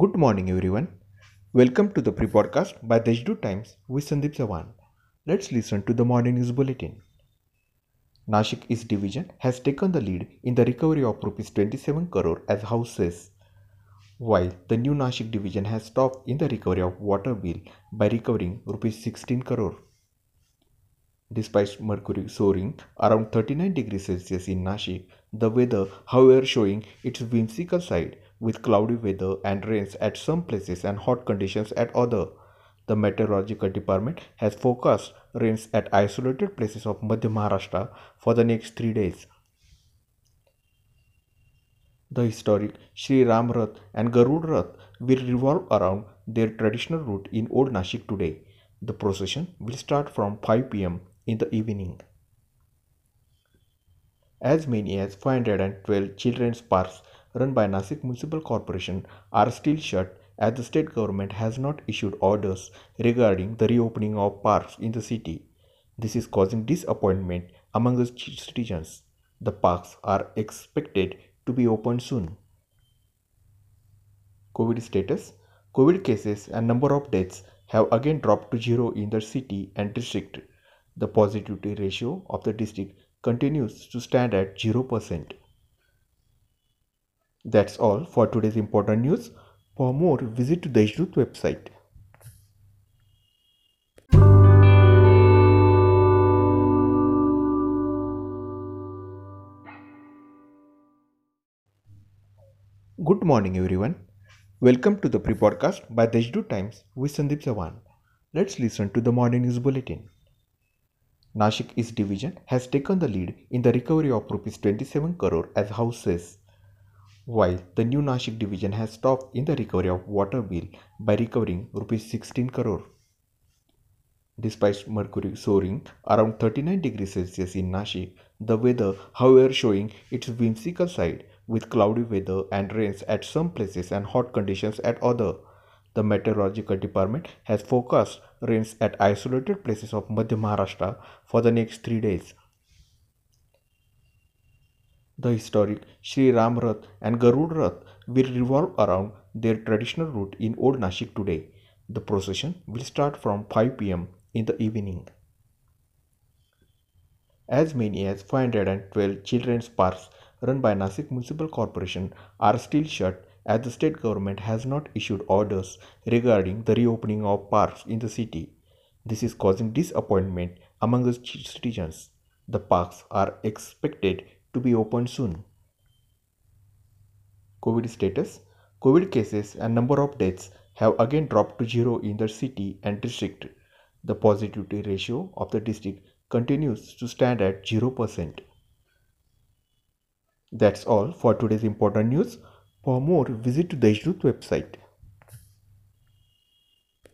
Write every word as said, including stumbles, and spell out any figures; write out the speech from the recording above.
Good morning everyone. Welcome to the pre-podcast by Deshdo Times with Sandeep Chavan. Let's listen to the morning news bulletin. Nashik East Division has taken the lead in the recovery of rupees twenty-seven crore as house says. While the new Nashik Division has topped in the recovery of water bill by recovering rupees sixteen crore. Despite mercury soaring around thirty-nine degrees Celsius in Nashik, the weather however showing its whimsical side, with cloudy weather and rains at some places and hot conditions at others. The Meteorological Department has forecast rains at isolated places of Madhya Maharashtra for the next three days. The historic Shri Ram Rath and Garud Rath will revolve around their traditional route in Old Nashik today. The procession will start from five p.m. in the evening. As many as five hundred twelve children's parks run by Nashik Municipal Corporation are still shut, as the state government has not issued orders regarding the reopening of parks in the city. This is causing disappointment among the citizens. The parks are expected to be opened soon. COVID status. COVID cases and number of deaths have again dropped to zero in the city and district. The positivity ratio of the district continues to stand at zero percent. That's all for today's important news. For more, visit the Deshdoot website. Good morning everyone. Welcome to the pre-podcast by Deshdoot Times with Sandeep Chavan. Let's listen to the morning news bulletin. Nashik East Division has taken the lead in the recovery of rupees twenty-seven crore as house says. While the new Nashik Division has topped in the recovery of water bill by recovering rupees sixteen crore. Despite mercury soaring around thirty-nine degrees Celsius in Nashik, the weather however showing its whimsical side, with cloudy weather and rains at some places and hot conditions at others. The Meteorological Department has forecast rains at isolated places of Madhya Maharashtra for the next three days. The historic Shri Ram Rath and Garud Rath will revolve around their traditional route in Old Nashik today. The procession will start from five p.m. in the evening. As many as five hundred twelve children's parks run by Nashik Municipal Corporation are still shut, as the state government has not issued orders regarding the reopening of parks in the city. This is causing disappointment among the citizens. The parks are expected to be opened soon. COVID status. COVID cases and number of deaths have again dropped to zero in the city and district. The positivity ratio of the district continues to stand at zero percent. That's all for today's important news. For more, visit the Deshdoot website.